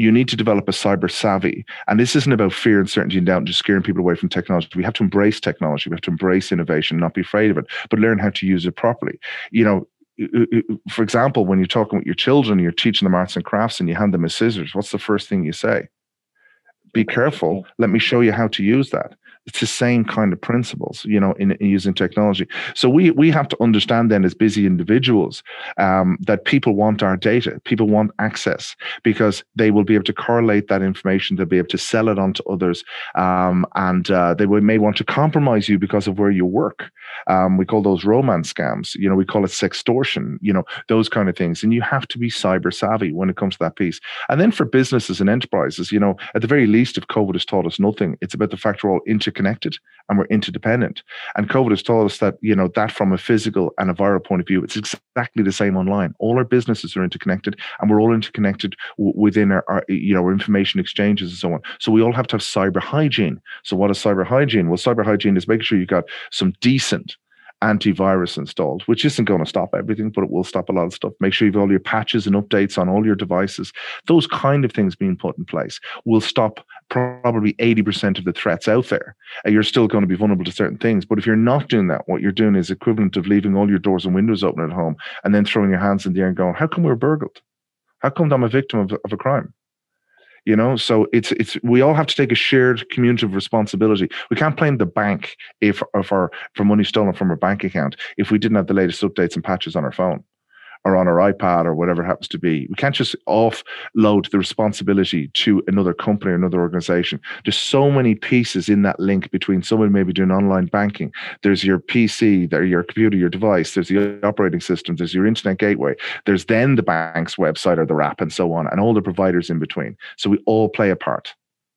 you need to develop a cyber savvy. And this isn't about fear, uncertainty, and doubt, and just scaring people away from technology. We have to embrace technology. We have to embrace innovation, not be afraid of it, but learn how to use it properly. You know, for example, when you're talking with your children, you're teaching them arts and crafts and you hand them a scissors, what's the first thing you say? Be careful. Let me show you how to use that. It's the same kind of principles, you know, in using technology. So we have to understand then as busy individuals that people want our data, people want access, because they will be able to correlate that information. They'll be able to sell it on to others. And they may want to compromise you because of where you work. We call those romance scams. You know, we call it sextortion, you know, those kind of things. And you have to be cyber savvy when it comes to that piece. And then for businesses and enterprises, you know, at the very least, if COVID has taught us nothing, it's about the fact we're all interconnected and we're interdependent. And COVID has taught us that, you know, that from a physical and a viral point of view, it's exactly the same online. All our businesses are interconnected and we're all interconnected within our, you know, our information exchanges and so on. So we all have to have cyber hygiene. So what is cyber hygiene? Well, cyber hygiene is making sure you've got some decent antivirus installed, which isn't going to stop everything, but it will stop a lot of stuff. Make sure you've all your patches and updates on all your devices. Those kind of things being put in place will stop probably 80% of the threats out there. You're still going to be vulnerable to certain things, but if you're not doing that, what you're doing is equivalent of leaving all your doors and windows open at home and then throwing your hands in the air and going, how come we were burgled? How come I'm a victim of a crime? You know, so it's we all have to take a shared community of responsibility. We can't blame the bank for money stolen from our bank account if we didn't have the latest updates and patches on our phone or on our iPad or whatever it happens to be. We can't just offload the responsibility to another company or another organization. There's so many pieces in that link between somebody maybe doing online banking. There's your PC, there's your computer, your device, there's the operating system, there's your internet gateway, there's then the bank's website or their app and so on, and all the providers in between. So we all play a part.